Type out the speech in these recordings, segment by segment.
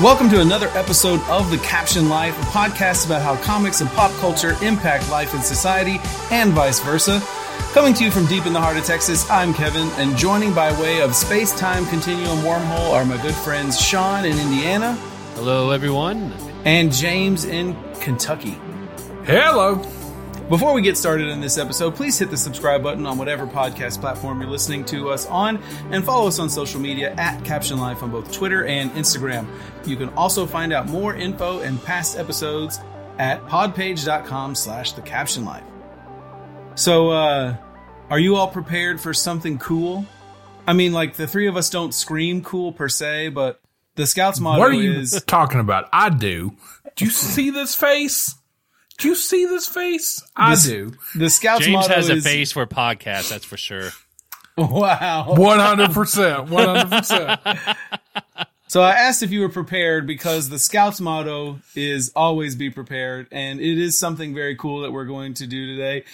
Welcome to another episode of The Captioned Life, a podcast about how comics and pop culture impact life and society, and vice versa. Coming to you from deep in the heart of Texas, I'm Kevin, and joining by way of space-time continuum wormhole are my good friends Sean in Indiana. Hello, everyone. And James in Kentucky. Hello. Before we get started in this episode, please hit the subscribe button on whatever podcast platform you're listening to us on, and follow us on social media at Captioned Life on both Twitter and Instagram. You can also find out more info and past episodes at podpage.com/thecaptionlife. So, are you all prepared for something cool? I mean, like, the three of us don't scream cool per se, but the Scouts motto is... What are you talking about? I do. Do you see this face? Do you see this face? I do. The Scouts motto is... James has a face for podcasts, that's for sure. Wow. 100%. So I asked if you were prepared because the Scouts motto is always be prepared, and it is something very cool that we're going to do today.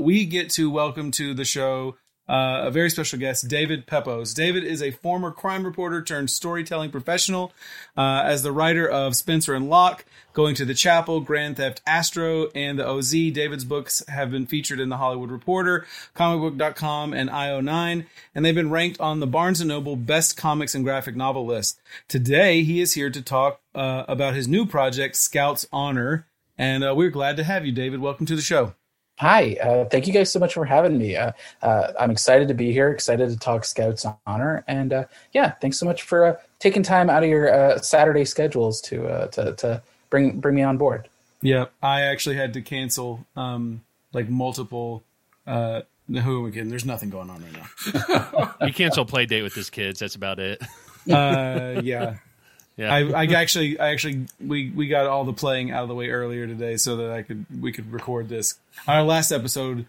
We get to welcome to the show a very special guest, David Pepose. David is a former crime reporter turned storytelling professional as the writer of Spencer and Locke, Going to the Chapel, Grand Theft Astro, and The O.Z. David's books have been featured in The Hollywood Reporter, ComicBook.com, and IO9, and they've been ranked on the Barnes & Noble Best Comics and Graphic Novel list. Today, he is here to talk about his new project, Scout's Honor, and we're glad to have you, David. Welcome to the show. Hi, thank you guys so much for having me. I'm excited to be here, excited to talk Scouts Honor, and thanks so much for taking time out of your Saturday schedules to bring me on board. Yeah, I actually had to cancel multiple. Who am I kidding? There's nothing going on right now. You cancel play date with his kids. That's about it. Yeah. Yeah. I actually, we got all the playing out of the way earlier today so that we could record this. On our last episode,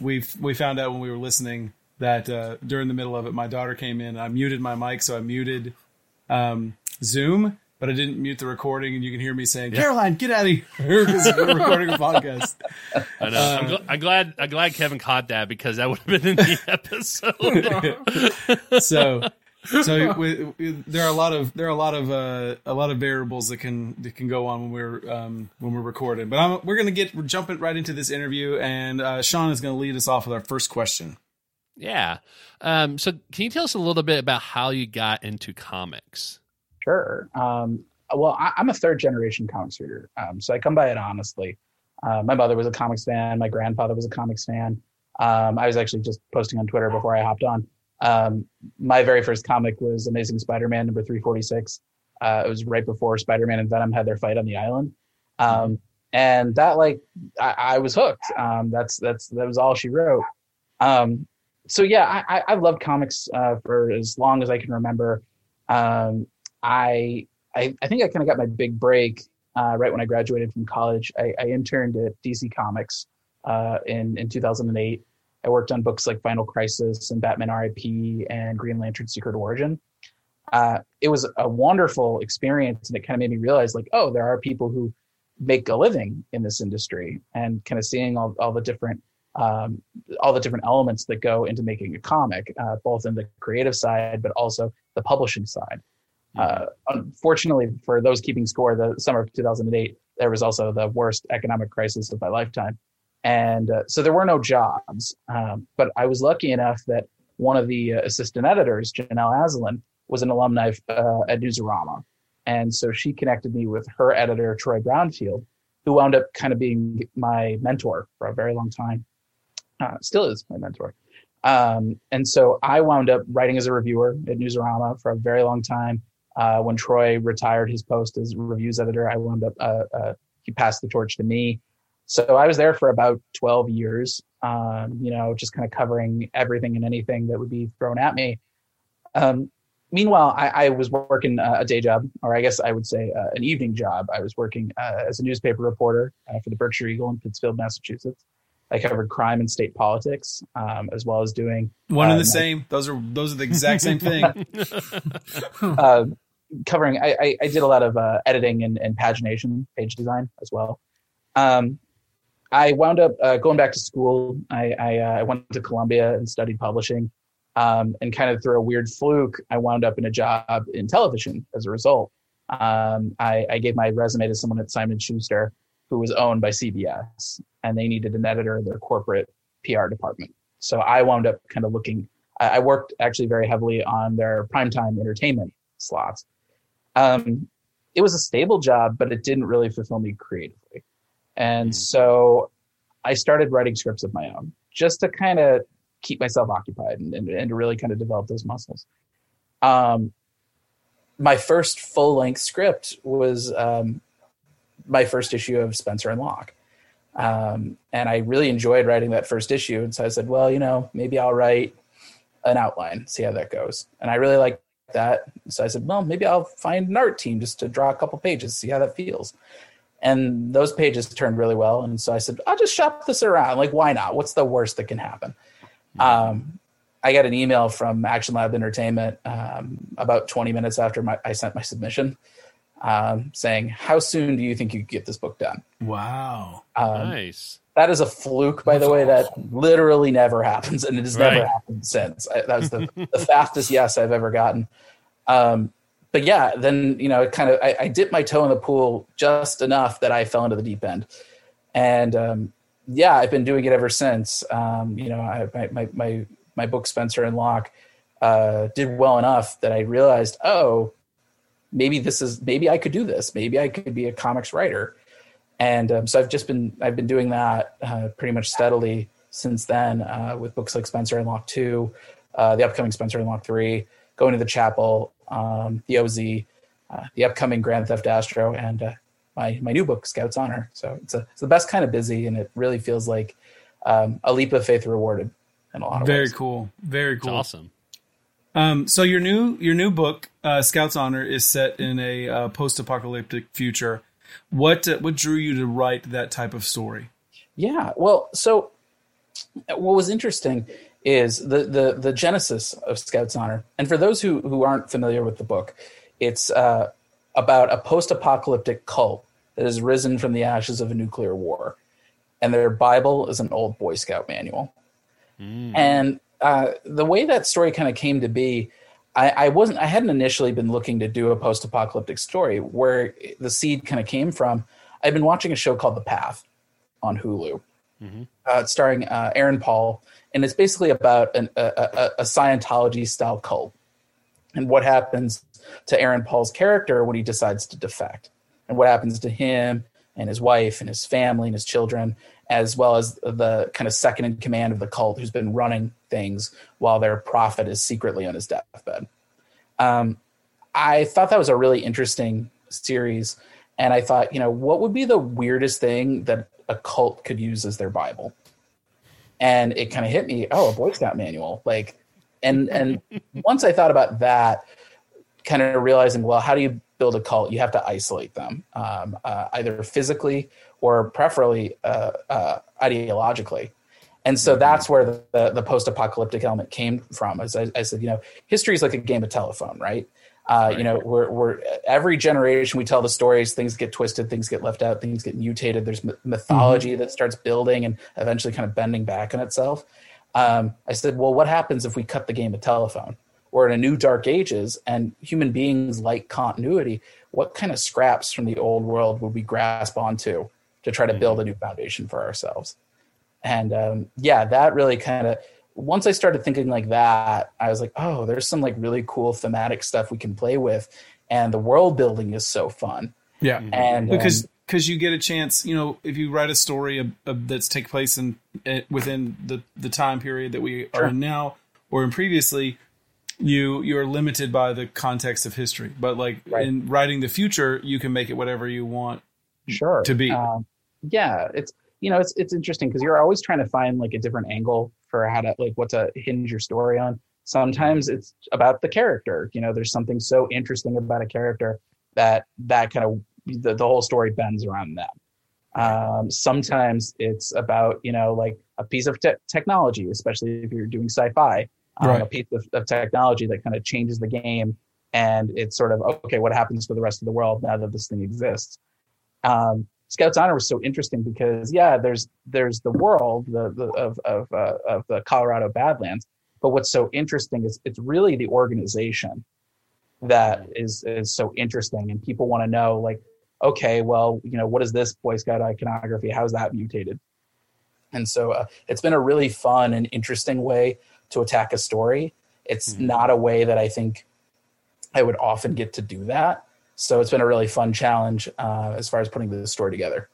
we found out when we were listening that during the middle of it, my daughter came in. And I muted my mic, so I muted Zoom, but I didn't mute the recording, and you can hear me saying, "Caroline, get out of here!" Because we're recording a podcast. I know. I'm glad Kevin caught that because that would have been in the episode. So there are a lot of variables that can go on when we're recording. But we're jumping right into this interview, and Sean is going to lead us off with our first question. Yeah. So can you tell us a little bit about how you got into comics? Sure. Well, I'm a third generation comics reader, so I come by it honestly. My mother was a comics fan. My grandfather was a comics fan. I was actually just posting on Twitter before I hopped on. My very first comic was Amazing Spider-Man number 346. It was right before Spider-Man and Venom had their fight on the island. And that, I was hooked. That was all she wrote. I loved comics, for as long as I can remember. I think I kind of got my big break, right when I graduated from college. I interned at DC Comics, in 2008. I worked on books like Final Crisis and Batman R.I.P. and Green Lantern Secret Origin. It was a wonderful experience, and it kind of made me realize, there are people who make a living in this industry, and kind of seeing all the different elements that go into making a comic, both in the creative side, but also the publishing side. Unfortunately, for those keeping score, the summer of 2008, there was also the worst economic crisis of my lifetime. And so there were no jobs, but I was lucky enough that one of the assistant editors, Janelle Aslan, was an alumni at Newsarama. And so she connected me with her editor, Troy Brownfield, who wound up kind of being my mentor for a very long time. Still is my mentor. And so I wound up writing as a reviewer at Newsarama for a very long time. When Troy retired his post as reviews editor, I wound up, he passed the torch to me. So I was there for about 12 years, just kind of covering everything and anything that would be thrown at me. Meanwhile, I was working a day job, or I guess I would say an evening job. I was working as a newspaper reporter for the Berkshire Eagle in Pittsfield, Massachusetts. I covered crime and state politics, as well as doing one and the same. Those are the exact same thing. Covering, I did a lot of editing and pagination, page design as well. I wound up going back to school. I went to Columbia and studied publishing. And kind of through a weird fluke, I wound up in a job in television as a result. I gave my resume to someone at Simon Schuster, who was owned by CBS, and they needed an editor in their corporate PR department. So I wound up kind of looking. I worked actually very heavily on their primetime entertainment slots. It was a stable job, but it didn't really fulfill me creatively. And so I started writing scripts of my own just to kind of keep myself occupied and to really kind of develop those muscles. My first full-length script was my first issue of Spencer and Locke. And I really enjoyed writing that first issue. And so I said, well, you know, maybe I'll write an outline, see how that goes. And I really liked that. So I said, well, maybe I'll find an art team just to draw a couple pages, see how that feels. And those pages turned really well. And so I said, I'll just shop this around. Like, why not? What's the worst that can happen? I got an email from Action Lab Entertainment about 20 minutes after I sent my submission, saying, how soon do you think you could get this book done? Wow. Nice. That is a fluke, by the way, that literally never happens, and it has never happened since. That was the, the fastest yes I've ever gotten. But yeah, then, you know, it kind of, I dipped my toe in the pool just enough that I fell into the deep end. And yeah, I've been doing it ever since. You know, my book, Spencer and Locke, did well enough that I realized, oh, maybe I could do this. Maybe I could be a comics writer. And so I've been doing that pretty much steadily since then with books like Spencer and Locke 2, the upcoming Spencer and Locke 3, Going to the Chapel, the O.Z., the upcoming Grand Theft Astro, and my new book, Scout's Honor. So it's the best kind of busy, and it really feels like a leap of faith rewarded in a lot of ways. Very cool. Very cool. That's awesome. So your new book, Scout's Honor, is set in a post-apocalyptic future. What drew you to write that type of story? Yeah, well, so what was interesting is the genesis of Scout's Honor. And for those who aren't familiar with the book, it's about a post-apocalyptic cult that has risen from the ashes of a nuclear war. And their Bible is an old Boy Scout manual. Mm. And the way that story kind of came to be, I hadn't initially been looking to do a post-apocalyptic story. Where the seed kind of came from, I've been watching a show called The Path on Hulu. Mm-hmm. It's starring Aaron Paul, and it's basically about a Scientology-style cult and what happens to Aaron Paul's character when he decides to defect, and what happens to him and his wife and his family and his children, as well as the kind of second in command of the cult who's been running things while their prophet is secretly on his deathbed. I thought that was a really interesting series. And I thought, you know, what would be the weirdest thing that a cult could use as their Bible? And it kind of hit me, oh, a Boy Scout manual. Like, and once I thought about that, kind of realizing, well, how do you build a cult? You have to isolate them, either physically or preferably ideologically. And so that's where the post-apocalyptic element came from. As I said, you know, history is like a game of telephone, right? You know, we're every generation we tell the stories, things get twisted, things get left out, things get mutated. There's mythology that starts building and eventually kind of bending back on itself. I said, well, what happens if we cut the game of telephone? We're in a new dark ages, and human beings like continuity. What kind of scraps from the old world would we grasp onto to try to build a new foundation for ourselves? And yeah, that really kind of, once I started thinking like that, I was like, oh, there's some like really cool thematic stuff we can play with. And the world building is so fun. Yeah. And because you get a chance, you know, if you write a story that's take place in within the time period that we are in now or in previously, you're limited by the context of history. But like in writing the future, you can make it whatever you want to be. Yeah. It's interesting because you're always trying to find like a different angle for how to like what to hinge your story on. Sometimes it's about the character. You know, there's something so interesting about a character that kind of the whole story bends around them. Sometimes it's about, you know, like a piece of technology, especially if you're doing sci-fi, a piece of technology that kind of changes the game. And it's sort of, okay, what happens to the rest of the world now that this thing exists? Scout's Honor was so interesting because, yeah, there's the world of the Colorado Badlands, But what's so interesting is it's really the organization that is so interesting. And people want to know, like, okay, well, you know, what is this Boy Scout iconography? How's that mutated? And so it's been a really fun and interesting way to attack a story. It's not a way that I think I would often get to do that. So it's been a really fun challenge as far as putting the story together.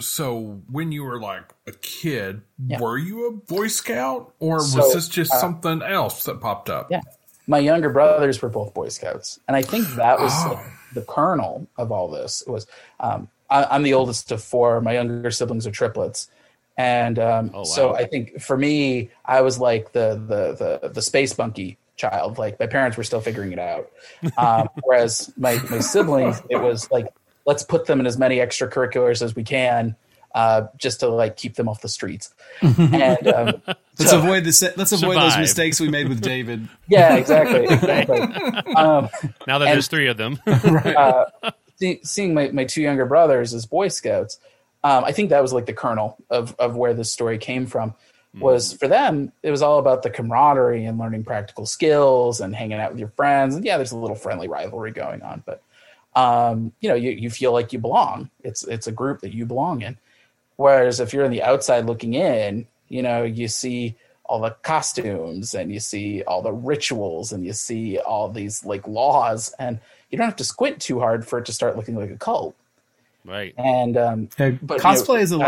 So when you were like a kid, were you a Boy Scout, or was this just something else that popped up? Yeah. My younger brothers were both Boy Scouts. And I think that was like, the kernel of all this. It was, I'm the oldest of four. My younger siblings are triplets. And so I think for me, I was like the space monkey child. Like, my parents were still figuring it out. Whereas my siblings, it was like, let's put them in as many extracurriculars as we can, just to like keep them off the streets. And let's avoid those mistakes we made with David. Yeah, exactly. Now that there's three of them, seeing my two younger brothers as Boy Scouts. I think that was like the kernel of where this story came from. Was for them, it was all about the camaraderie and learning practical skills and hanging out with your friends. And yeah, there's a little friendly rivalry going on, but you know, you feel like you belong. It's a group that you belong in. Whereas if you're on the outside looking in, you know, you see all the costumes and you see all the rituals and you see all these like laws, and you don't have to squint too hard for it to start looking like a cult. Right. And but cosplay is a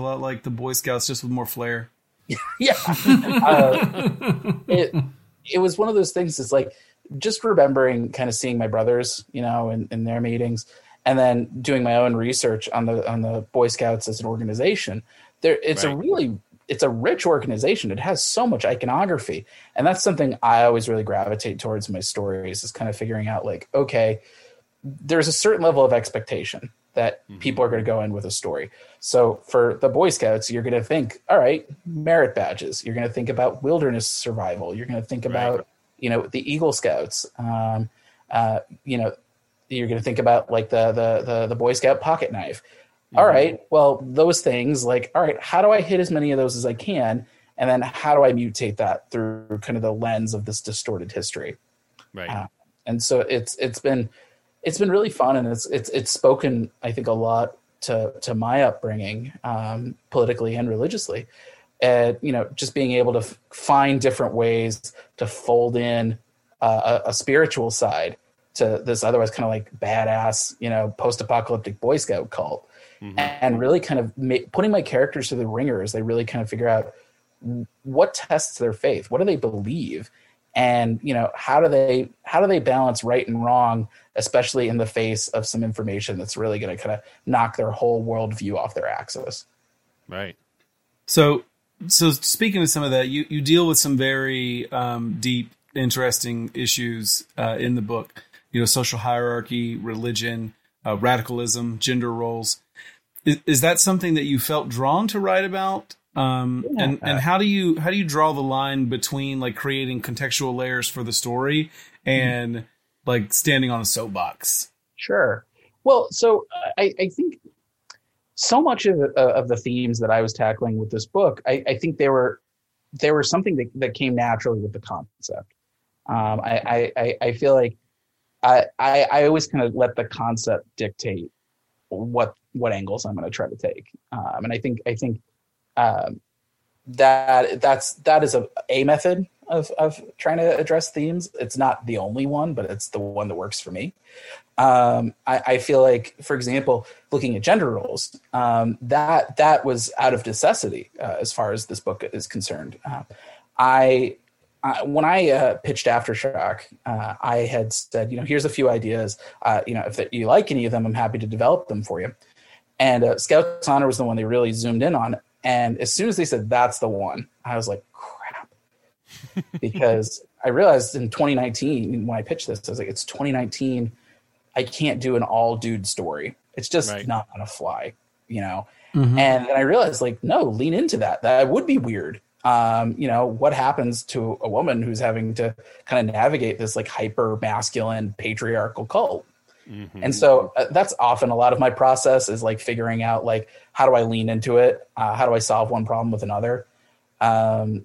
lot like the Boy Scouts, just with more flair. Yeah. It was one of those things. It's like just remembering kind of seeing my brothers, you know, in their meetings, and then doing my own research on the Boy Scouts as an organization. It's a rich organization. It has so much iconography, and that's something I always really gravitate towards in my stories, is kind of figuring out like, okay, there's a certain level of expectation that people are going to go in with a story. So for the Boy Scouts, you're going to think, all right, merit badges. You're going to think about wilderness survival. You're going to think about, you know, the Eagle Scouts. You know, you're going to think about like the Boy Scout pocket knife. All right, well, those things, like, all right, how do I hit as many of those as I can? And then how do I mutate that through kind of the lens of this distorted history? Right. And so it's been really fun, and it's spoken, I think, a lot to my upbringing, politically and religiously, and you know, just being able to find different ways to fold in a spiritual side to this otherwise kind of like badass, you know, post-apocalyptic Boy Scout cult, and really kind of putting my characters through the ringer as they really kind of figure out what tests their faith, what do they believe. And, you know, how do they balance right and wrong, especially in the face of some information that's really going to kind of knock their whole worldview off their axis. Right. So speaking of some of that, you deal with some very deep, interesting issues in the book. You know, social hierarchy, religion, radicalism, gender roles. Is that something that you felt drawn to write about? And how do you draw the line between like creating contextual layers for the story and like standing on a soapbox? Sure. Well, so I think so much of the themes that I was tackling with this book, I think they were something that came naturally with the concept. I feel like I always kind of let the concept dictate what angles I'm going to try to take. And I think. That is a method of trying to address themes. It's not the only one, but it's the one that works for me. I feel like, for example, looking at gender roles, that was out of necessity as far as this book is concerned. When I pitched Aftershock, I had said, you know, here's a few ideas. You know, if you like any of them, I'm happy to develop them for you. And Scout's Honor was the one they really zoomed in on. And as soon as they said, that's the one, I was like, crap. Because I realized in 2019, when I pitched this, I was like, it's 2019. I can't do an all dude story. It's just not going to fly, you know? And then I realized, like, no, lean into that. That would be weird. You know, what happens to a woman who's having to kind of navigate this like hyper masculine patriarchal cult? And so that's often a lot of my process, is like figuring out like, how do I lean into it? How do I solve one problem with another? I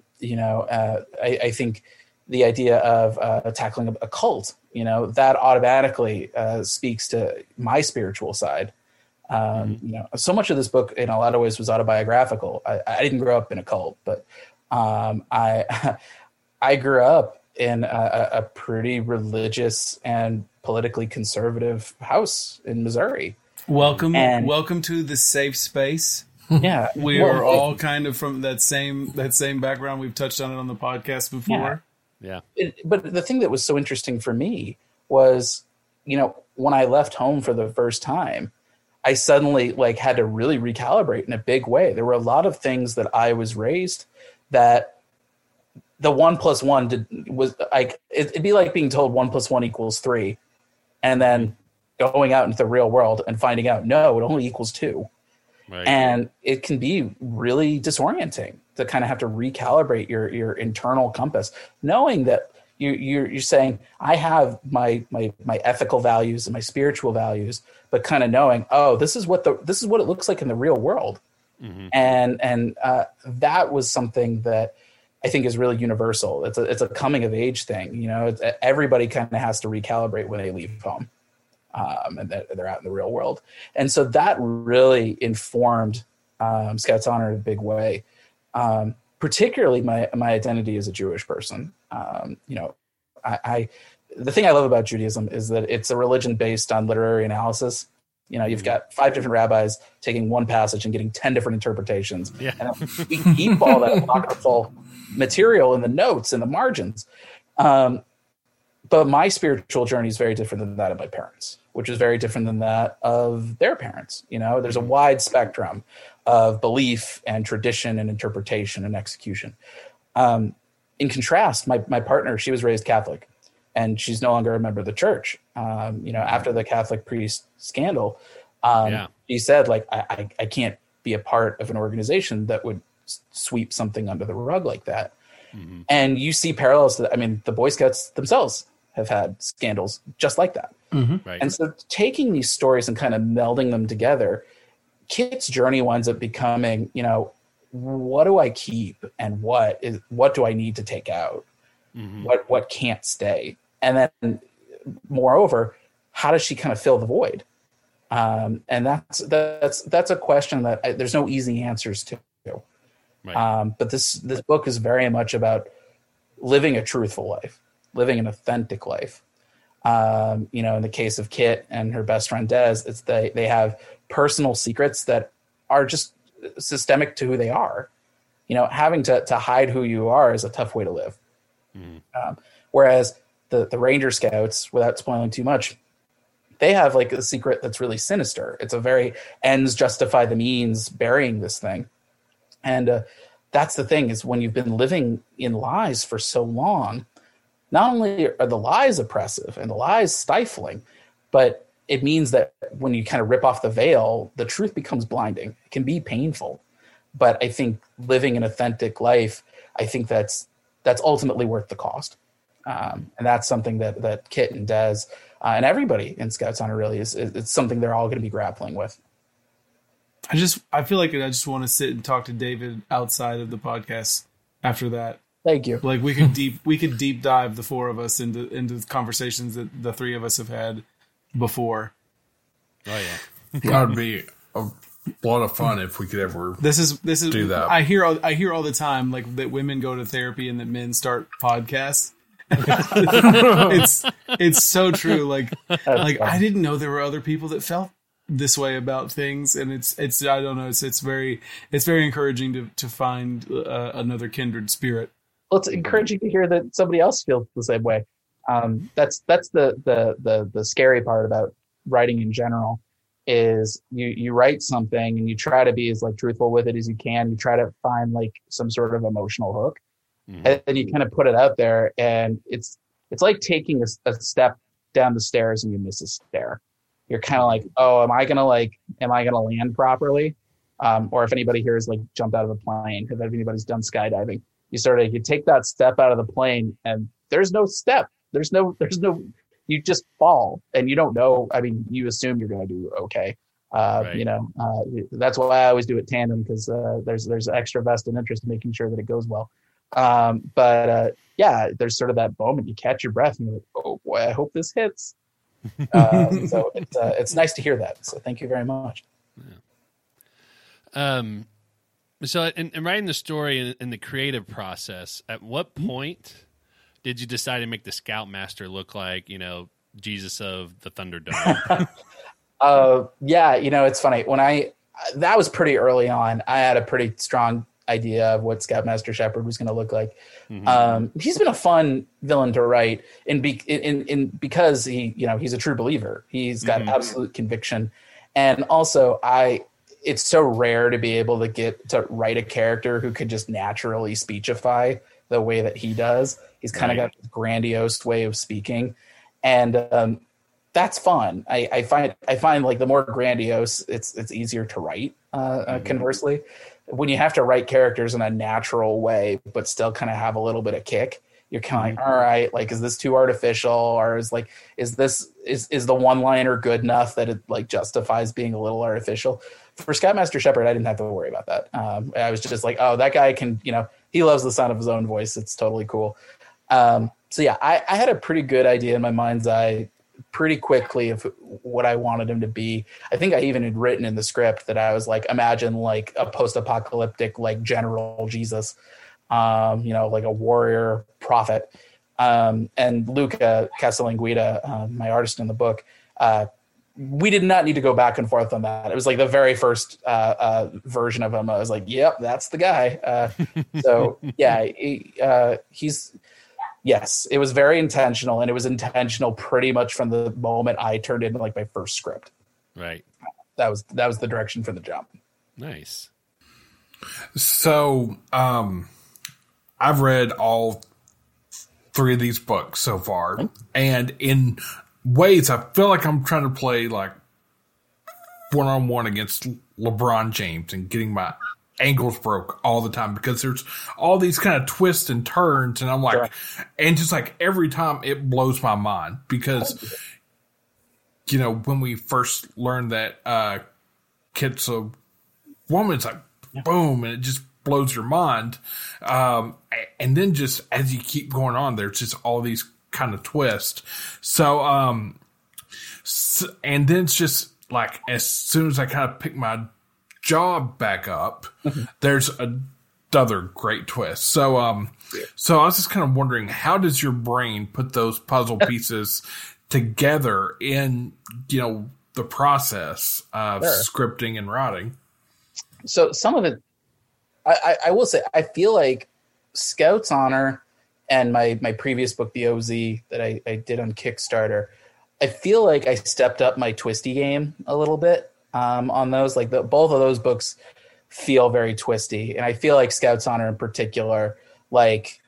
think the idea of tackling a cult, that automatically speaks to my spiritual side. So much of this book in a lot of ways was autobiographical. I didn't grow up in a cult, but I grew up in a pretty religious and politically conservative house in Missouri. Welcome to the safe space. Yeah. We are all kind of from that same background. We've touched on it on the podcast before. Yeah. But the thing that was so interesting for me was, when I left home for the first time, I suddenly had to really recalibrate in a big way. There were a lot of things that I was raised that the 1+1 was like, it'd be like being told 1+1 equals 3. And then going out into the real world and finding out, no, it only equals 2. Right. And it can be really disorienting to kind of have to recalibrate your internal compass, knowing that you're saying, I have my ethical values and my spiritual values, but kind of knowing, oh, this is what it looks like in the real world. Mm-hmm. And that was something that I think is really universal. It's a coming of age thing. Everybody kind of has to recalibrate when they leave home, and that they're out in the real world. And so that really informed Scout's Honor in a big way. Particularly my identity as a Jewish person. The thing I love about Judaism is that it's a religion based on literary analysis. You've got 5 different rabbis taking one passage and getting 10 different interpretations. Yeah. And we keep all that apocryphal material in the notes and the margins. But my spiritual journey is very different than that of my parents, which is very different than that of their parents. There's a wide spectrum of belief and tradition and interpretation and execution. In contrast, my partner, she was raised Catholic, and she's no longer a member of the church. After the Catholic priest scandal, she said, I can't be a part of an organization that would sweep something under the rug like that. Mm-hmm. And you see parallels to that. I mean, the Boy Scouts themselves have had scandals just like that. Mm-hmm. Right. And so taking these stories and kind of melding them together, Kit's journey winds up becoming, what do I keep and what do I need to take out? Mm-hmm. What can't stay? And then moreover, how does she kind of fill the void? And that's a question that there's no easy answers to. Right. But this book is very much about living a truthful life, living an authentic life. In the case of Kit and her best friend Des, it's they have personal secrets that are just systemic to who they are. Having to hide who you are is a tough way to live. Mm. Whereas the Ranger Scouts, without spoiling too much, they have a secret that's really sinister. It's a very ends justify the means burying this thing. And that's the thing, is when you've been living in lies for so long, not only are the lies oppressive and the lies stifling, but it means that when you kind of rip off the veil, the truth becomes blinding. It can be painful. But I think living an authentic life, I think that's ultimately worth the cost. And that's something that Kit and Des and everybody in Scout's Honor really is it's something they're all going to be grappling with. I feel like I just want to sit and talk to David outside of the podcast after that. Thank you. We could deep dive the 4 of us into conversations that the 3 of us have had before. Oh yeah, that would be a lot of fun if we could ever. This is do that. I hear all the time that women go to therapy and that men start podcasts. It's so true. I didn't know there were other people that felt this way about things, and it's I don't know, it's very encouraging to find another kindred spirit. Well, it's encouraging to hear that somebody else feels the same way. That's the scary part about writing in general, is you write something and you try to be as truthful with it as you can. You try to find some sort of emotional hook, mm-hmm. and then you kind of put it out there, and it's like taking a step down the stairs and you miss a stair. You're kind of oh, am I gonna land properly? Or if anybody here has jumped out of a plane, if anybody's done skydiving, you take that step out of the plane and there's no step. You just fall and you don't know. I mean, you assume you're going to do okay. Right. You know, that's why I always do it tandem, because there's extra vested interest in making sure that it goes well. But there's sort of that moment you catch your breath and you're like, oh boy, I hope this hits. So it's nice to hear that. So thank you very much. Yeah. So in writing the story and the creative process, at what point did you decide to make the Scoutmaster look like, you know, Jesus of the Thunderdome? You know, it's funny. That was pretty early on. I had a pretty strong idea of what Scoutmaster Shepard was going to look like. Mm-hmm. He's been a fun villain to write, and because he, you know, he's a true believer. He's got mm-hmm. absolute conviction, and also it's so rare to be able to get to write a character who could just naturally speechify the way that he does. He's kind of got this grandiose way of speaking, and that's fun. I find like the more grandiose, it's easier to write. Conversely, when you have to write characters in a natural way, but still kind of have a little bit of kick, you're kind of like, all right, like, is this too artificial? Or is the one liner good enough that it like justifies being a little artificial? For Scoutmaster Shepard, I didn't have to worry about that. I was just like, oh, that guy can, you know, he loves the sound of his own voice. It's totally cool. I had a pretty good idea in my mind's eye pretty quickly of what I wanted him to be. I think I even had written in the script that I was like, imagine like a post-apocalyptic, like general Jesus, you know, like a warrior prophet. And Luca Casalinguida, my artist in the book, we did not need to go back and forth on that. It was like the very first version of him. I was like, yep, that's the guy. Yes, it was very intentional, and it was intentional pretty much from the moment I turned in like my first script. Right. That was the direction for the job. Nice. So I've read all three of these books so far, and in ways I feel like I'm trying to play like one-on-one against LeBron James and getting my angles broke all the time, because there's all these kind of twists and turns, and I'm like, and just like every time it blows my mind, because you know, when we first learned that Kit's a woman, it's like boom, and it just blows your mind. And then just as you keep going on, there's just all these kind of twists. So, and then it's just like as soon as I kind of pick my job back up, there's another great twist. So so I was just kind of wondering, how does your brain put those puzzle pieces together in, you know, the process of scripting and writing? So some of it, I will say, I feel like Scout's Honor and my previous book, The O.Z., that I did on Kickstarter, I feel like I stepped up my twisty game a little bit. On those, like both of those books feel very twisty. And I feel like Scout's Honor in particular, like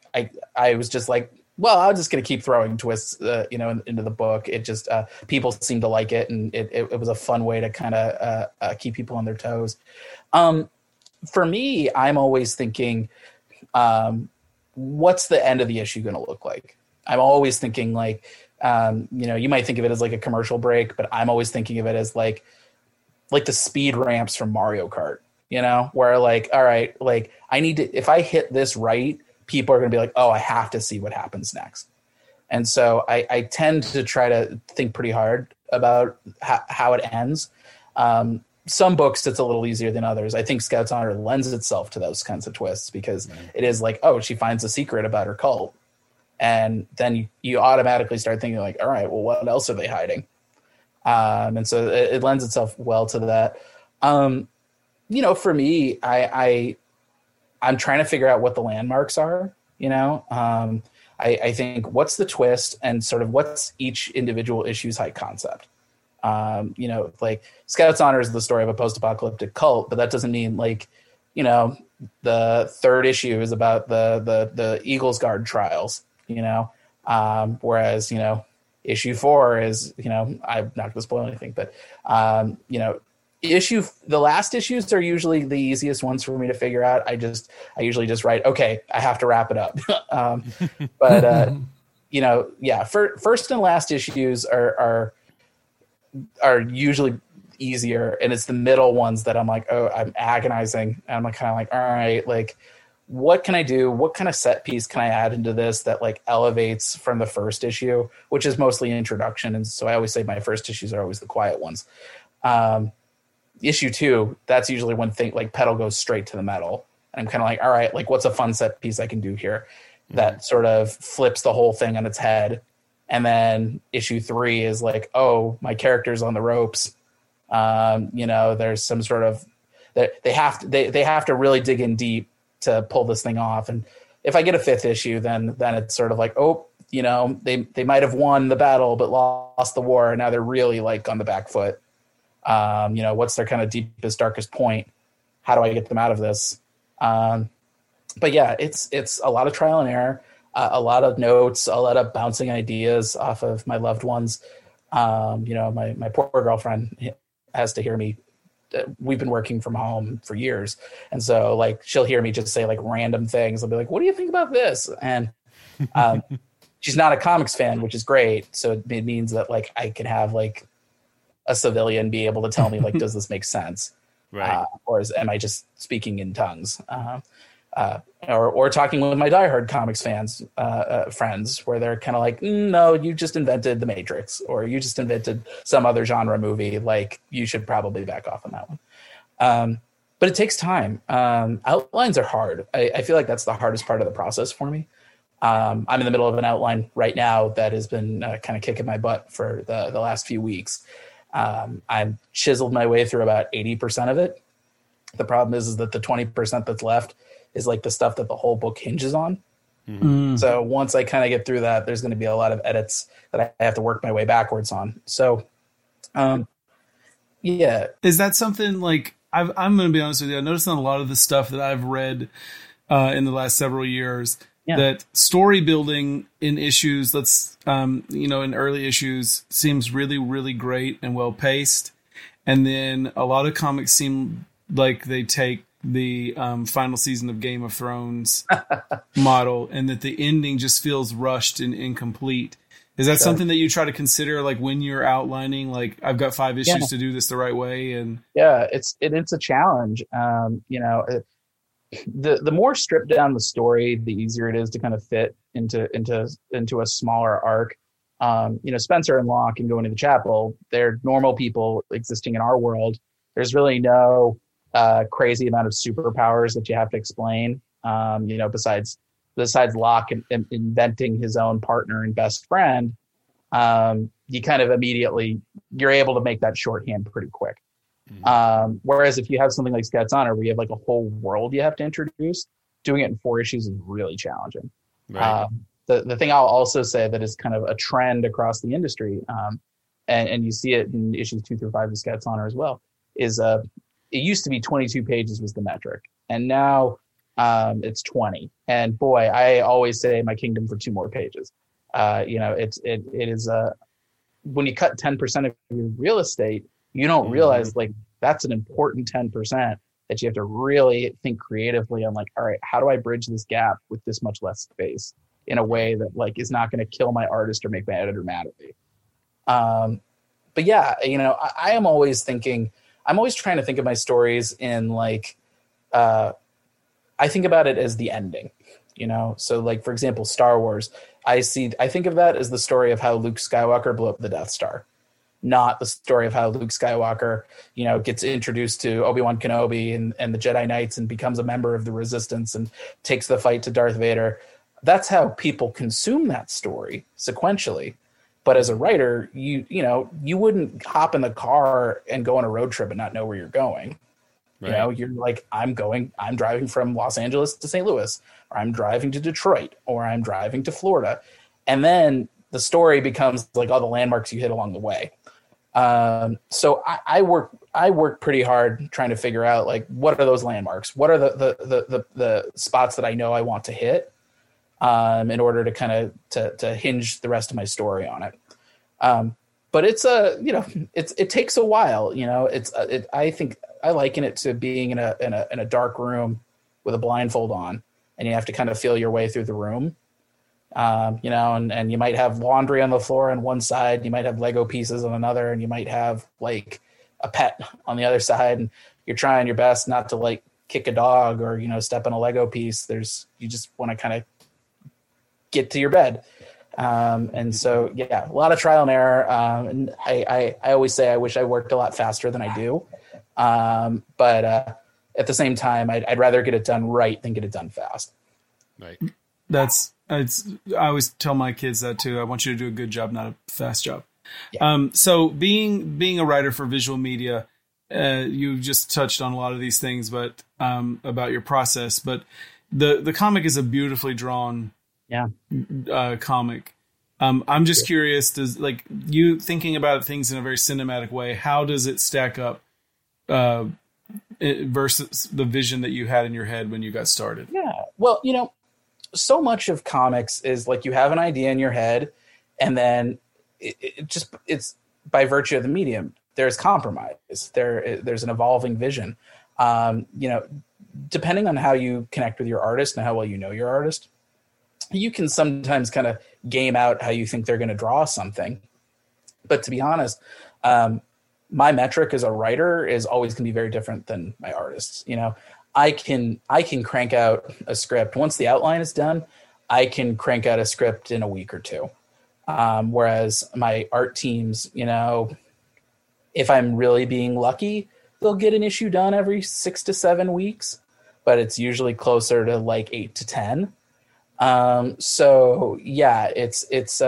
I was just like, well, I'm just going to keep throwing twists, you know, into the book. It just, people seemed to like it, and it was a fun way to kind of keep people on their toes. For me, I'm always thinking, what's the end of the issue going to look like? I'm always thinking like, you know, you might think of it as like a commercial break, but I'm always thinking of it as like the speed ramps from Mario Kart, you know, where like, all right, like I need to, if I hit this right, people are going to be like, oh, I have to see what happens next. And so I tend to try to think pretty hard about how it ends. Some books, it's a little easier than others. I think Scout's Honor lends itself to those kinds of twists, because it is like, oh, she finds a secret about her cult. And then you automatically start thinking like, all right, well, what else are they hiding? And so it lends itself well to that. You know, for me, I'm trying to figure out what the landmarks are, you know. I think what's the twist, and sort of what's each individual issue's high concept. You know, like Scout's Honor is the story of a post-apocalyptic cult, but that doesn't mean like, you know, the third issue is about the Eagles Guard trials, you know. Whereas, you know, issue 4 is, you know, I'm not going to spoil anything, but, you know, the last issues are usually the easiest ones for me to figure out. I usually just write, okay, I have to wrap it up. You know, yeah, first and last issues are usually easier. And it's the middle ones that I'm like, oh, I'm agonizing. And I'm like, kind of like, all right, like, what can I do? What kind of set piece can I add into this that like elevates from the first issue, which is mostly introduction. And so I always say my first issues are always the quiet ones. Issue two, that's usually when thing like pedal goes straight to the metal. And I'm kind of like, all right, like what's a fun set piece I can do here that sort of flips the whole thing on its head. And then issue three is like, oh, my character's on the ropes. You know, there's some sort of they have to really dig in deep to pull this thing off. And if I get a fifth issue, then it's sort of like, oh, you know, they might have won the battle but lost the war, and now they're really like on the back foot. You know, what's their kind of deepest, darkest point? How do I get them out of this? But yeah, it's a lot of trial and error, a lot of notes, a lot of bouncing ideas off of my loved ones. You know, my poor girlfriend has to hear me. We've been working from home for years. And so like, she'll hear me just say like random things. I'll be like, what do you think about this? And, she's not a comics fan, which is great. So it means that like, I can have like a civilian be able to tell me like, does this make sense? Right. Am I just speaking in tongues? Or talking with my diehard comics fans, friends, where they're kind of like, no, you just invented The Matrix, or you just invented some other genre movie. Like, you should probably back off on that one. But it takes time. Outlines are hard. I feel like that's the hardest part of the process for me. I'm in the middle of an outline right now that has been kind of kicking my butt for the last few weeks. I've chiseled my way through about 80% of it. The problem is that the 20% that's left is like the stuff that the whole book hinges on. So once I kind of get through that, there's going to be a lot of edits that I have to work my way backwards on. So, yeah. Is that something like, I'm going to be honest with you. I noticed on a lot of the stuff that I've read in the last several years that story building in issues, in early issues seems really, really great and well paced. And then a lot of comics seem like they take the final season of Game of Thrones model, and that the ending just feels rushed and incomplete. Is that something that you try to consider, like when you're outlining, like I've got 5 issues to do this the right way? And it's a challenge. You know, the more stripped down the story, the easier it is to kind of fit into a smaller arc. You know, Spencer and Locke and Going to the Chapel, they're normal people existing in our world. There's really no crazy amount of superpowers that you have to explain, you know, besides Locke and inventing his own partner and best friend. You kind of immediately, you're able to make that shorthand pretty quick. Whereas if you have something like Scout's Honor, where you have like a whole world you have to introduce, doing it in 4 issues is really challenging. Right. The thing I'll also say that is kind of a trend across the industry, and you see it in issues 2 through 5 of Scout's Honor as well, is it used to be 22 pages was the metric, and now it's 20. And boy, I always say my kingdom for 2 more pages. You know, it is when you cut 10% of your real estate, you don't realize like that's an important 10% that you have to really think creatively on, like, all right, how do I bridge this gap with this much less space in a way that like is not going to kill my artist or make my editor mad at me. But yeah, you know, I am always thinking. I'm always trying to think of my stories in like, I think about it as the ending, you know? So like, for example, Star Wars, I think of that as the story of how Luke Skywalker blew up the Death Star, not the story of how Luke Skywalker, you know, gets introduced to Obi-Wan Kenobi and the Jedi Knights and becomes a member of the Resistance and takes the fight to Darth Vader. That's how people consume that story sequentially. But as a writer, you know, you wouldn't hop in the car and go on a road trip and not know where you're going. Right. You know, you're like, I'm driving from Los Angeles to St. Louis, or I'm driving to Detroit, or I'm driving to Florida. And then the story becomes like all the landmarks you hit along the way. So I work pretty hard trying to figure out like, what are those landmarks? What are the spots that I know I want to hit? In order to kind of to hinge the rest of my story on it, but it's a, you know, it takes a while. You know, I think I liken it to being in a dark room with a blindfold on, and you have to kind of feel your way through the room. You know, and you might have laundry on the floor on one side, you might have Lego pieces on another, and you might have like a pet on the other side, and you're trying your best not to like kick a dog or, you know, step on a Lego piece. You just want to kind of get to your bed. And so, yeah, a lot of trial and error. And I always say, I wish I worked a lot faster than I do. But at the same time, I'd rather get it done right than get it done fast. Right. I always tell my kids that too. I want you to do a good job, not a fast job. Yeah. So being a writer for visual media, you just touched on a lot of these things, but, about your process, but the comic is a beautifully drawn, comic. I'm just curious, does like you thinking about things in a very cinematic way, how does it stack up, versus the vision that you had in your head when you got started? Yeah. Well, you know, so much of comics is like you have an idea in your head, and then it's by virtue of the medium, there's compromise. There's an evolving vision. You know, depending on how you connect with your artist and how well you know your artist, you can sometimes kind of game out how you think they're going to draw something. But to be honest, my metric as a writer is always going to be very different than my artists. You know, I can crank out a script. Once the outline is done, I can crank out a script in a week or two. Whereas my art teams, you know, if I'm really being lucky, they'll get an issue done every 6 to 7 weeks, but it's usually closer to like 8 to 10. So yeah, it's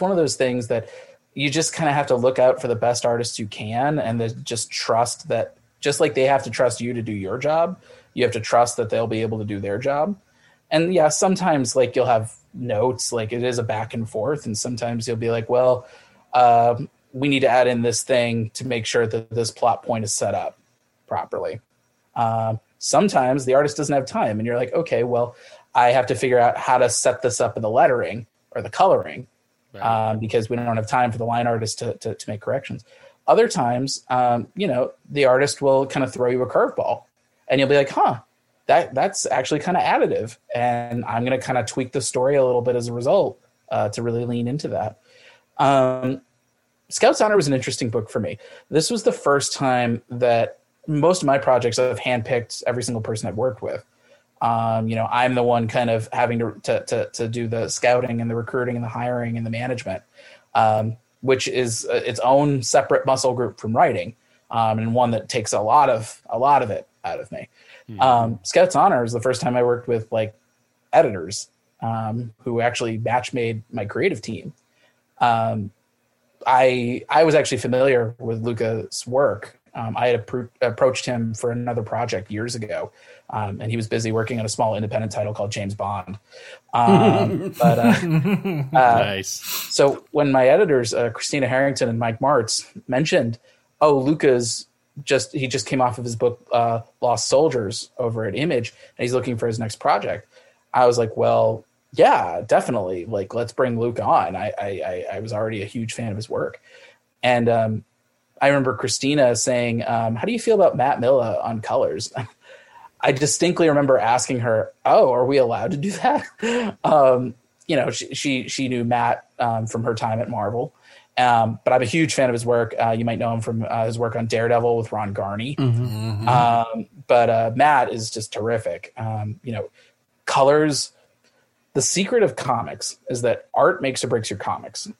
one of those things that you just kind of have to look out for the best artists you can, and then just trust that, just like they have to trust you to do your job, you have to trust that they'll be able to do their job. And yeah, sometimes like you'll have notes, like it is a back and forth. And sometimes you'll be like, well, we need to add in this thing to make sure that this plot point is set up properly. Sometimes the artist doesn't have time and you're like, okay, well, I have to figure out how to set this up in the lettering or the coloring, right, because we don't have time for the line artist to make corrections. Other times, you know, the artist will kind of throw you a curveball and you'll be like, huh, that's actually kind of additive. And I'm going to kind of tweak the story a little bit as a result, to really lean into that. Scout's Honor was an interesting book for me. This was the first time that most of my projects I've handpicked every single person I've worked with. You know, I'm the one kind of having to do the scouting and the recruiting and the hiring and the management, which is its own separate muscle group from writing, and one that takes a lot of it out of me. Mm-hmm. Scout's Honor is the first time I worked with like editors, who actually match made my creative team. I was actually familiar with Luca's work. I had approached him for another project years ago, and he was busy working on a small independent title called James Bond. Nice. So when my editors, Christina Harrington and Mike Marts, mentioned, oh, Luca's he just came off of his book, Lost Soldiers, over at Image, and he's looking for his next project. I was like, well, yeah, definitely. Like, let's bring Luca on. I was already a huge fan of his work. And I remember Christina saying, how do you feel about Matt Milla on colors? I distinctly remember asking her, oh, are we allowed to do that? You know, she knew Matt from her time at Marvel. But I'm a huge fan of his work. You might know him from his work on Daredevil with Ron Garney. Mm-hmm. But Matt is just terrific. You know, colors. The secret of comics is that art makes or breaks your comics,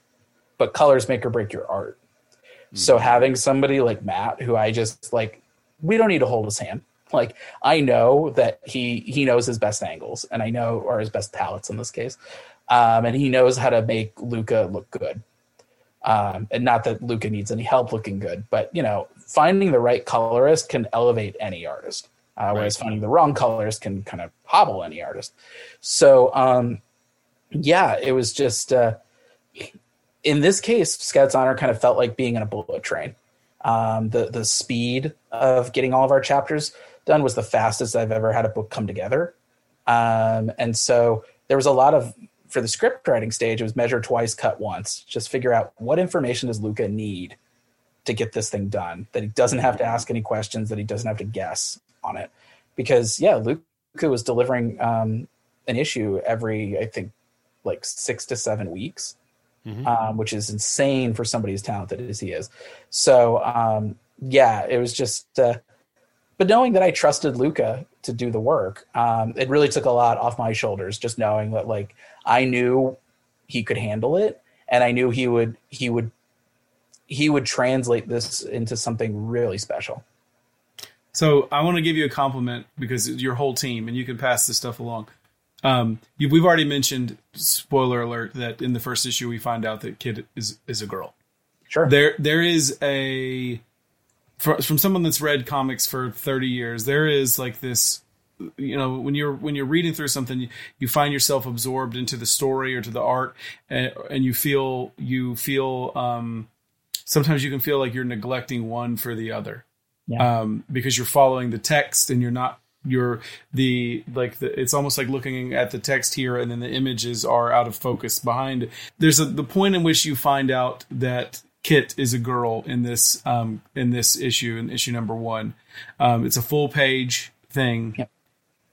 but colors make or break your art. Mm-hmm. So having somebody like Matt, who I just like, we don't need to hold his hand. Like, I know that he knows his best angles, and I know, or his best palettes in this case. And he knows how to make Luca look good. And not that Luca needs any help looking good, but you know, finding the right colorist can elevate any artist. Whereas finding the wrong colorist can kind of hobble any artist. So, yeah, it was just, in this case, Scout's Honor kind of felt like being in a bullet train. The speed of getting all of our chapters done was the fastest I've ever had a book come together. And so there was a lot of, for the script writing stage, it was measure twice, cut once. Just figure out what information does Luca need to get this thing done, that he doesn't have to ask any questions, that he doesn't have to guess on it. Because, yeah, Luca was delivering an issue every, I think, like 6 to 7 weeks. Mm-hmm. Which is insane for somebody as talented as he is. So yeah, it was just, but knowing that I trusted Luca to do the work, it really took a lot off my shoulders, just knowing that, like, I knew he could handle it, and I knew he would translate this into something really special. So I want to give you a compliment, because your whole team, and you can pass this stuff along. We've already mentioned, spoiler alert, that in the first issue, we find out that Kid is a girl. Sure. There is from someone that's read comics for 30 years, there is like this, you know, when you're reading through something, you find yourself absorbed into the story or to the art, and you feel sometimes you can feel like you're neglecting one for the other. Yeah. Because you're following the text and it's almost like looking at the text here and then the images are out of focus behind it. There's the point in which you find out that Kit is a girl in this issue, in issue number 1. It's a full page thing. Yep.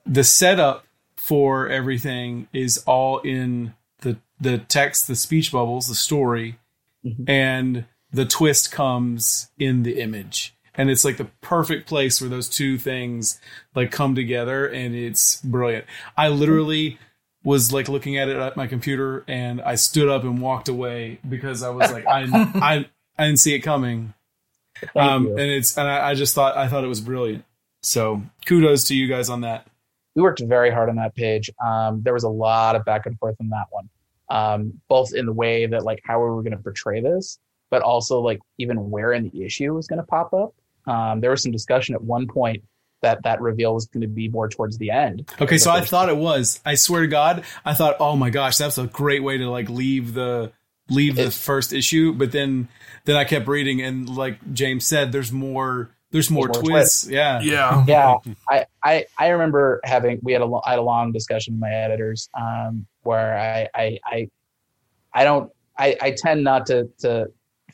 The setup for everything is all in the text, the speech bubbles, the story, mm-hmm. and the twist comes in the image. And it's like the perfect place where those two things like come together, and it's brilliant. I literally was like looking at it at my computer, and I stood up and walked away because I was like, I didn't see it coming. I thought it was brilliant. So kudos to you guys on that. We worked very hard on that page. There was a lot of back and forth on that one, both in the way that like how we were going to portray this, but also like even where in the issue was going to pop up. There was some discussion at one point that reveal was going to be more towards the end. Okay, so I thought it was. I swear to God, I thought, oh my gosh, that's a great way to like leave the first issue. But then I kept reading, and like James said, there's more twists. Yeah. I remember I had a long discussion with my editors where I tend not to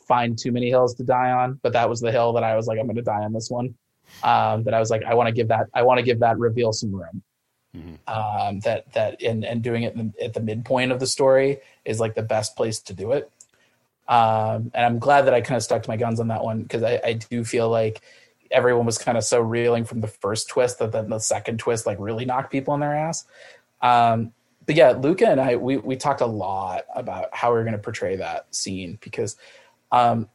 find too many hills to die on, but that was the hill that I was like, I'm going to die on this one. That I was like, I want to give that reveal some room. Mm-hmm. That doing it at the midpoint of the story is like the best place to do it. And I'm glad that I kind of stuck to my guns on that one, because I do feel like everyone was kind of so reeling from the first twist that then the second twist like really knocked people on their ass. But yeah, Luca and I, we talked a lot about how we were going to portray that scene, because I'm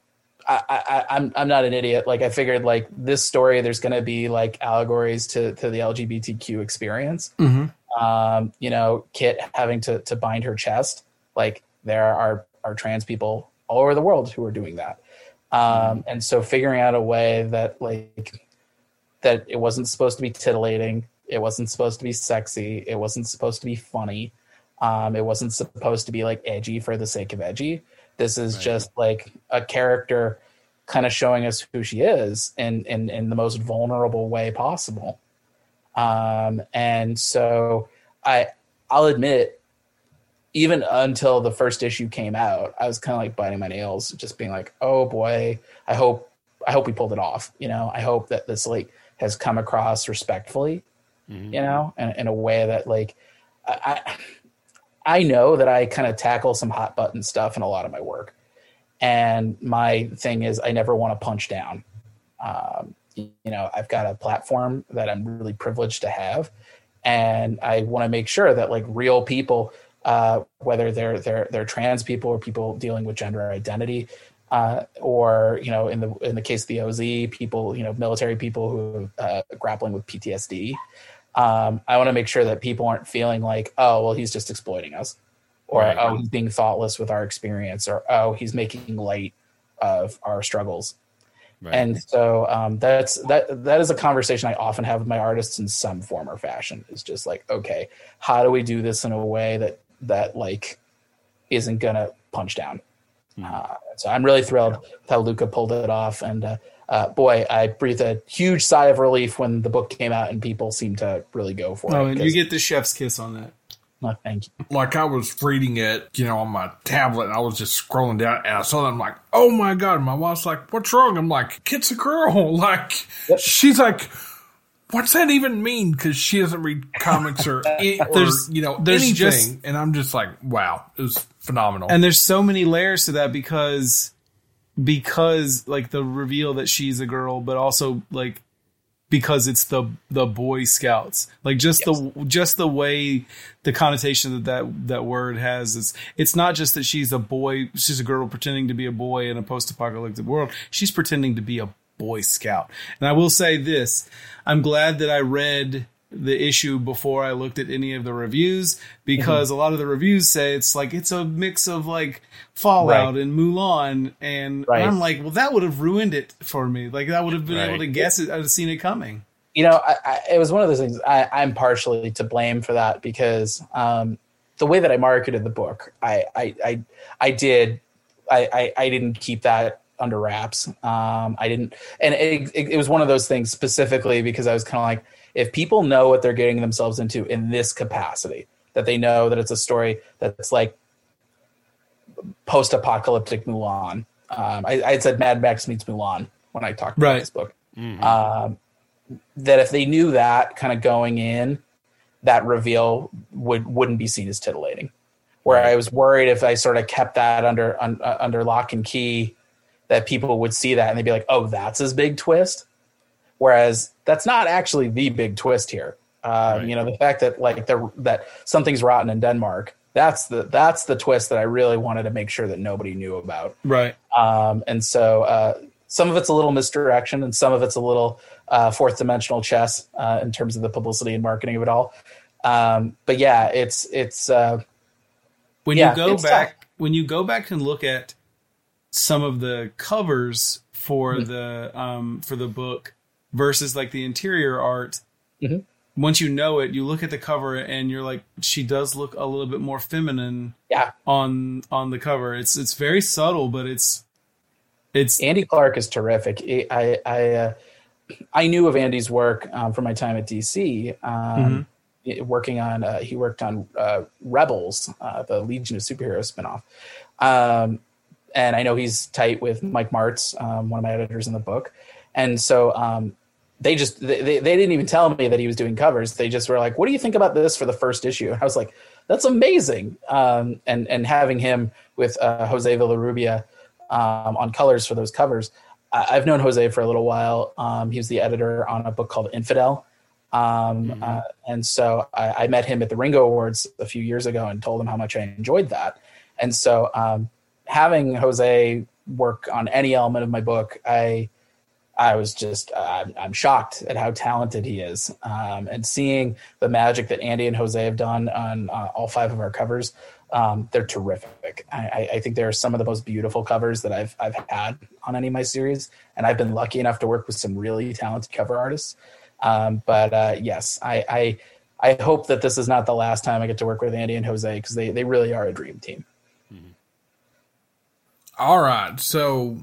not an idiot. Like I figured like this story, there's going to be like allegories to the LGBTQ experience. Mm-hmm. You know, Kit having to bind her chest. Like there are trans people all over the world who are doing that. And so figuring out a way that like that it wasn't supposed to be titillating. It wasn't supposed to be sexy. It wasn't supposed to be funny. It wasn't supposed to be like edgy for the sake of edgy. This is right. Just like a character kind of showing us who she is in the most vulnerable way possible. And so I'll admit, even until the first issue came out, I was kind of like biting my nails, just being like, oh boy, I hope we pulled it off. You know, I hope that this like has come across respectfully. Mm-hmm. You know, and in a way that like I know that I kind of tackle some hot button stuff in a lot of my work, and my thing is I never want to punch down. You know, I've got a platform that I'm really privileged to have, and I want to make sure that like real people, whether they're trans people or people dealing with gender identity, or you know, in the case of the O.Z., people, you know, military people who are grappling with PTSD. I want to make sure that people aren't feeling like, oh, well, he's just exploiting us, or right. Oh, he's being thoughtless with our experience, or oh, he's making light of our struggles. Right. And so that is a conversation I often have with my artists in some form or fashion. It's just like, okay, how do we do this in a way that like isn't gonna punch down? Mm-hmm. So I'm really thrilled with how Luca pulled it off, and. Boy, I breathed a huge sigh of relief when the book came out and people seemed to really go for it. Oh, and you get the chef's kiss on that. No, thank you. Like I was reading it, you know, on my tablet, and I was just scrolling down, and I saw that, I'm like, oh my God. And my wife's like, what's wrong? I'm like, Kit's a girl. Like, yep. She's like, what's that even mean? Because she doesn't read comics or, there's anything. And I'm just like, wow, it was phenomenal. And there's so many layers to that because because like the reveal that she's a girl, but also like because it's the Boy Scouts, like just the way the connotation that word has is it's not just that she's a boy, she's a girl pretending to be a boy in a post-apocalyptic world. She's pretending to be a Boy Scout. And I will say this, I'm glad that I read the issue before I looked at any of the reviews, because a lot of the reviews say it's a mix of like Fallout and Mulan. And I'm like, well, that would have ruined it for me. Like I would have been able to guess it. I would have seen it coming. You know, it was one of those things. I'm partially to blame for that because the way that I marketed the book, I didn't keep that under wraps. I didn't. And it was one of those things specifically because I was kind of like, if people know what they're getting themselves into in this capacity, that they know that it's a story that's like post-apocalyptic Mulan. I said Mad Max meets Mulan when I talked about this book. Mm-hmm. That if they knew that kind of going in, that reveal wouldn't be seen as titillating. Where I was worried if I sort of kept that under lock and key, that people would see that and they'd be like, oh, that's his big twist. Whereas that's not actually the big twist here. You know, the fact that like that something's rotten in Denmark, that's the twist that I really wanted to make sure that nobody knew about. Right. And so some of it's a little misdirection and some of it's a little fourth dimensional chess in terms of the publicity and marketing of it all. But yeah, when you go back and look at some of the covers for for the book versus like the interior art, once you know it, you look at the cover and you're like, she does look a little bit more feminine on the cover. It's very subtle, but it's Andy Clark is terrific. I knew of Andy's work from my time at DC, working on he worked on Rebels, the Legion of Superheroes spinoff. And I know he's tight with Mike Marts, one of my editors in the book. And so they didn't even tell me that he was doing covers. They just were like, what do you think about this for the first issue? And I was like, that's amazing. And having him with Jose Villarubia on colors for those covers. I've known Jose for a little while. He was the editor on a book called Infidel. And so I met him at the Ringo Awards a few years ago and told him how much I enjoyed that. And so having Jose work on any element of my book, I was just I'm shocked at how talented he is, and seeing the magic that Andy and Jose have done on all five of our covers. They're terrific. I think they are some of the most beautiful covers that I've had on any of my series, and I've been lucky enough to work with some really talented cover artists. Yes, I hope that this is not the last time I get to work with Andy and Jose because they really are a dream team. Mm-hmm. All right, so.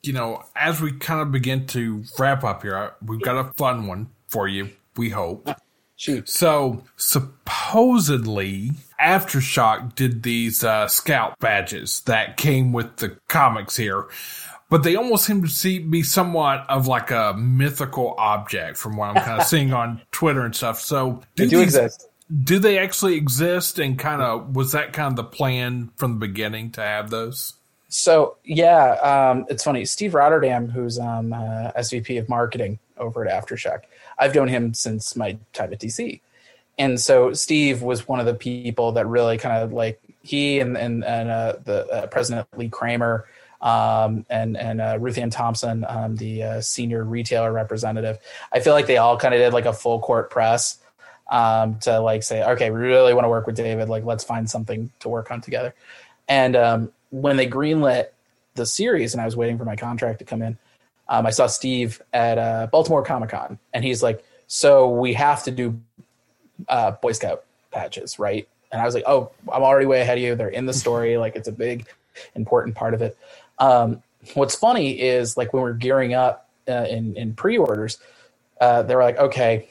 You know, as we kind of begin to wrap up here, we've got a fun one for you, we hope. Shoot. So, supposedly, Aftershock did these scout badges that came with the comics here, but they almost seem to be somewhat of like a mythical object from what I'm kind of seeing on Twitter and stuff. So, do they exist? Do they actually exist? And kind of, was that kind of the plan from the beginning to have those? So, yeah, it's funny. Steve Rotterdam, who's SVP of marketing over at Aftershock, I've known him since my time at DC. And so Steve was one of the people that really kind of like he and the President Lee Kramer and Ruth Ann Thompson, the senior retailer representative. I feel like they all kind of did like a full court press to like say, OK, we really want to work with David. Like, let's find something to work on together. And when they greenlit the series and I was waiting for my contract to come in, I saw Steve at Baltimore Comic-Con and he's like, so we have to do Boy Scout patches, right? And I was like, oh, I'm already way ahead of you. They're in the story. Like it's a big, important part of it. What's funny is like when we're gearing up in pre-orders, they were like, okay,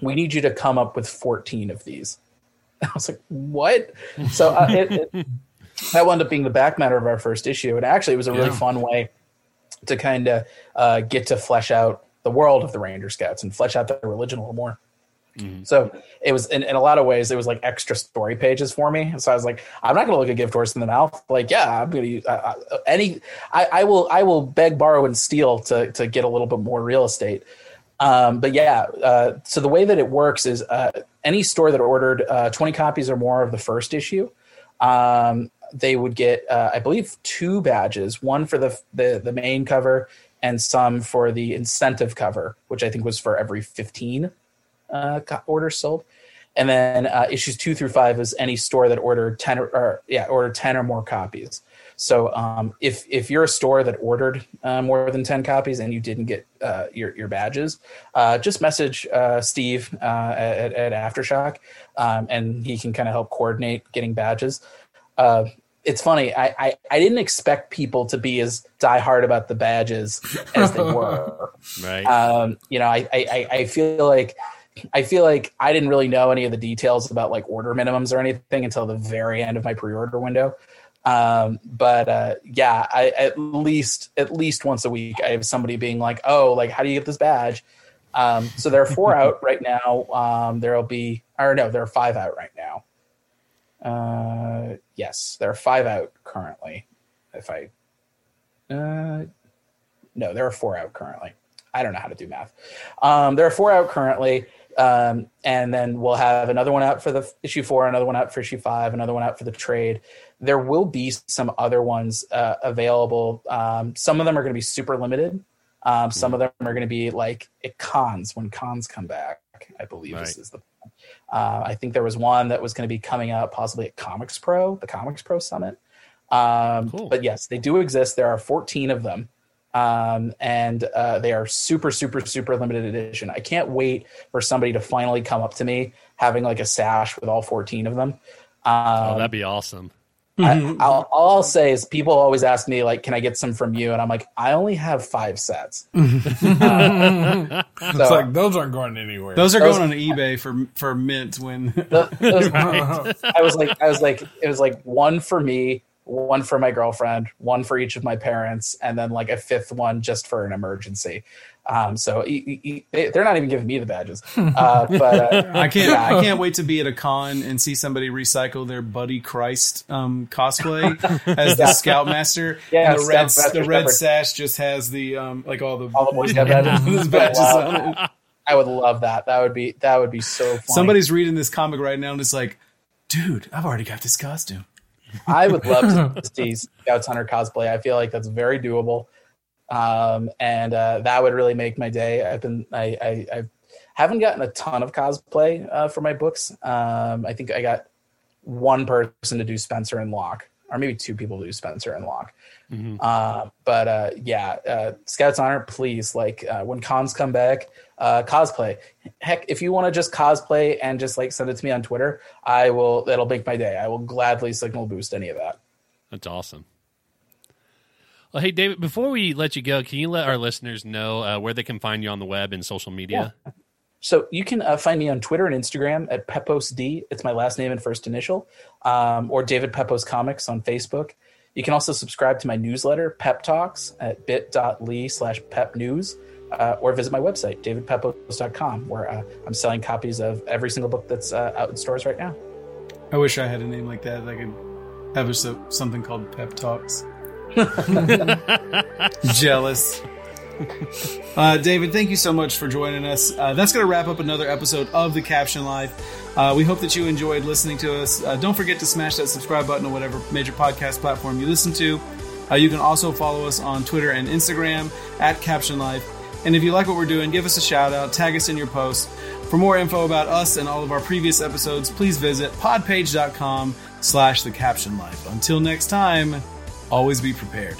we need you to come up with 14 of these. I was like, what? So that wound up being the back matter of our first issue. And actually, it was a really fun way to kind of get to flesh out the world of the Ranger Scouts and flesh out their religion a little more. Mm-hmm. So it was in a lot of ways, it was like extra story pages for me. So I was like, I'm not going to look a gift horse in the mouth. Like, yeah, I'm going to use I will beg, borrow, and steal to get a little bit more real estate. But yeah, so the way that it works is any store that ordered 20 copies or more of the first issue, they would get, I believe, 2 badges, one for the main cover and some for the incentive cover, which I think was for every 15 orders sold. And then issues 2 through 5 is any store that ordered 10 or more copies. So if you're a store that ordered more than 10 copies and you didn't get your badges, just message Steve at Aftershock, and he can kind of help coordinate getting badges. It's funny. I didn't expect people to be as diehard about the badges as they were. Right. I feel like I didn't really know any of the details about like order minimums or anything until the very end of my pre-order window. But I at least once a week I have somebody being like, oh, like, how do you get this badge? So there are 4 out right now. There are 5 out right now. Yes, there are 5 out currently. There are 4 out currently. I don't know how to do math. There are 4 out currently. And then we'll have another one out for the issue 4, another one out for issue 5, another one out for the trade. There will be some other ones available. Some of them are going to be super limited. Some of them are going to be like at cons, when cons come back, I believe. Right. This is the plan. I think there was one that was going to be coming out possibly at Comics Pro, the Comics Pro Summit. Cool. But yes, they do exist. There are 14 of them. And they are super, super, super limited edition. I can't wait for somebody to finally come up to me having like a sash with all 14 of them. That'd be awesome. All I'll say is people always ask me like, can I get some from you? And I'm like, I only have 5 sets. It's like, those aren't going anywhere. Those going on eBay for mint when right. I was like, it was like 1 for me, 1 for my girlfriend, 1 for each of my parents, and then like a 5th one just for an emergency. So they're not even giving me the badges. But I can't wait to be at a con and see somebody recycle their Buddy Christ cosplay as the Scoutmaster. Yeah, and the red sash just has the like all the Boy Scout badges on it. I would love that. That would be so fun. Somebody's reading this comic right now and it's like, dude, I've already got this costume. I would love to see Scout's Honor cosplay. I feel like that's very doable, and that would really make my day. I haven't gotten a ton of cosplay for my books. I think I got 1 person to do Spencer and Locke, or maybe 2 people to do Spencer and Locke. Mm-hmm. Scout's Honor, please. Like when cons come back, cosplay. Heck, if you want to just cosplay and just like send it to me on Twitter, I will. That'll make my day. I will gladly signal boost any of that. That's awesome. Well, hey David, before we let you go, can you let our listeners know where they can find you on the web and social media? Yeah. So you can find me on Twitter and Instagram at PeposeD. It's my last name and first initial, or David Pepose Comics on Facebook. You can also subscribe to my newsletter, Pep Talks, at bit.ly/pepnews, or visit my website, davidpepose.com, where I'm selling copies of every single book that's out in stores right now. I wish I had a name like that. I could have something called Pep Talks. Jealous. David, thank you so much for joining us. That's going to wrap up another episode of The Caption Life. We hope that you enjoyed listening to us. Don't forget to smash that subscribe button on whatever major podcast platform you listen to. You can also follow us on Twitter and Instagram at Caption Life. And if you like what we're doing, give us a shout out, tag us in your post. For more info about us and all of our previous episodes, please visit podpage.com/The Caption Life. Until next time, always be prepared.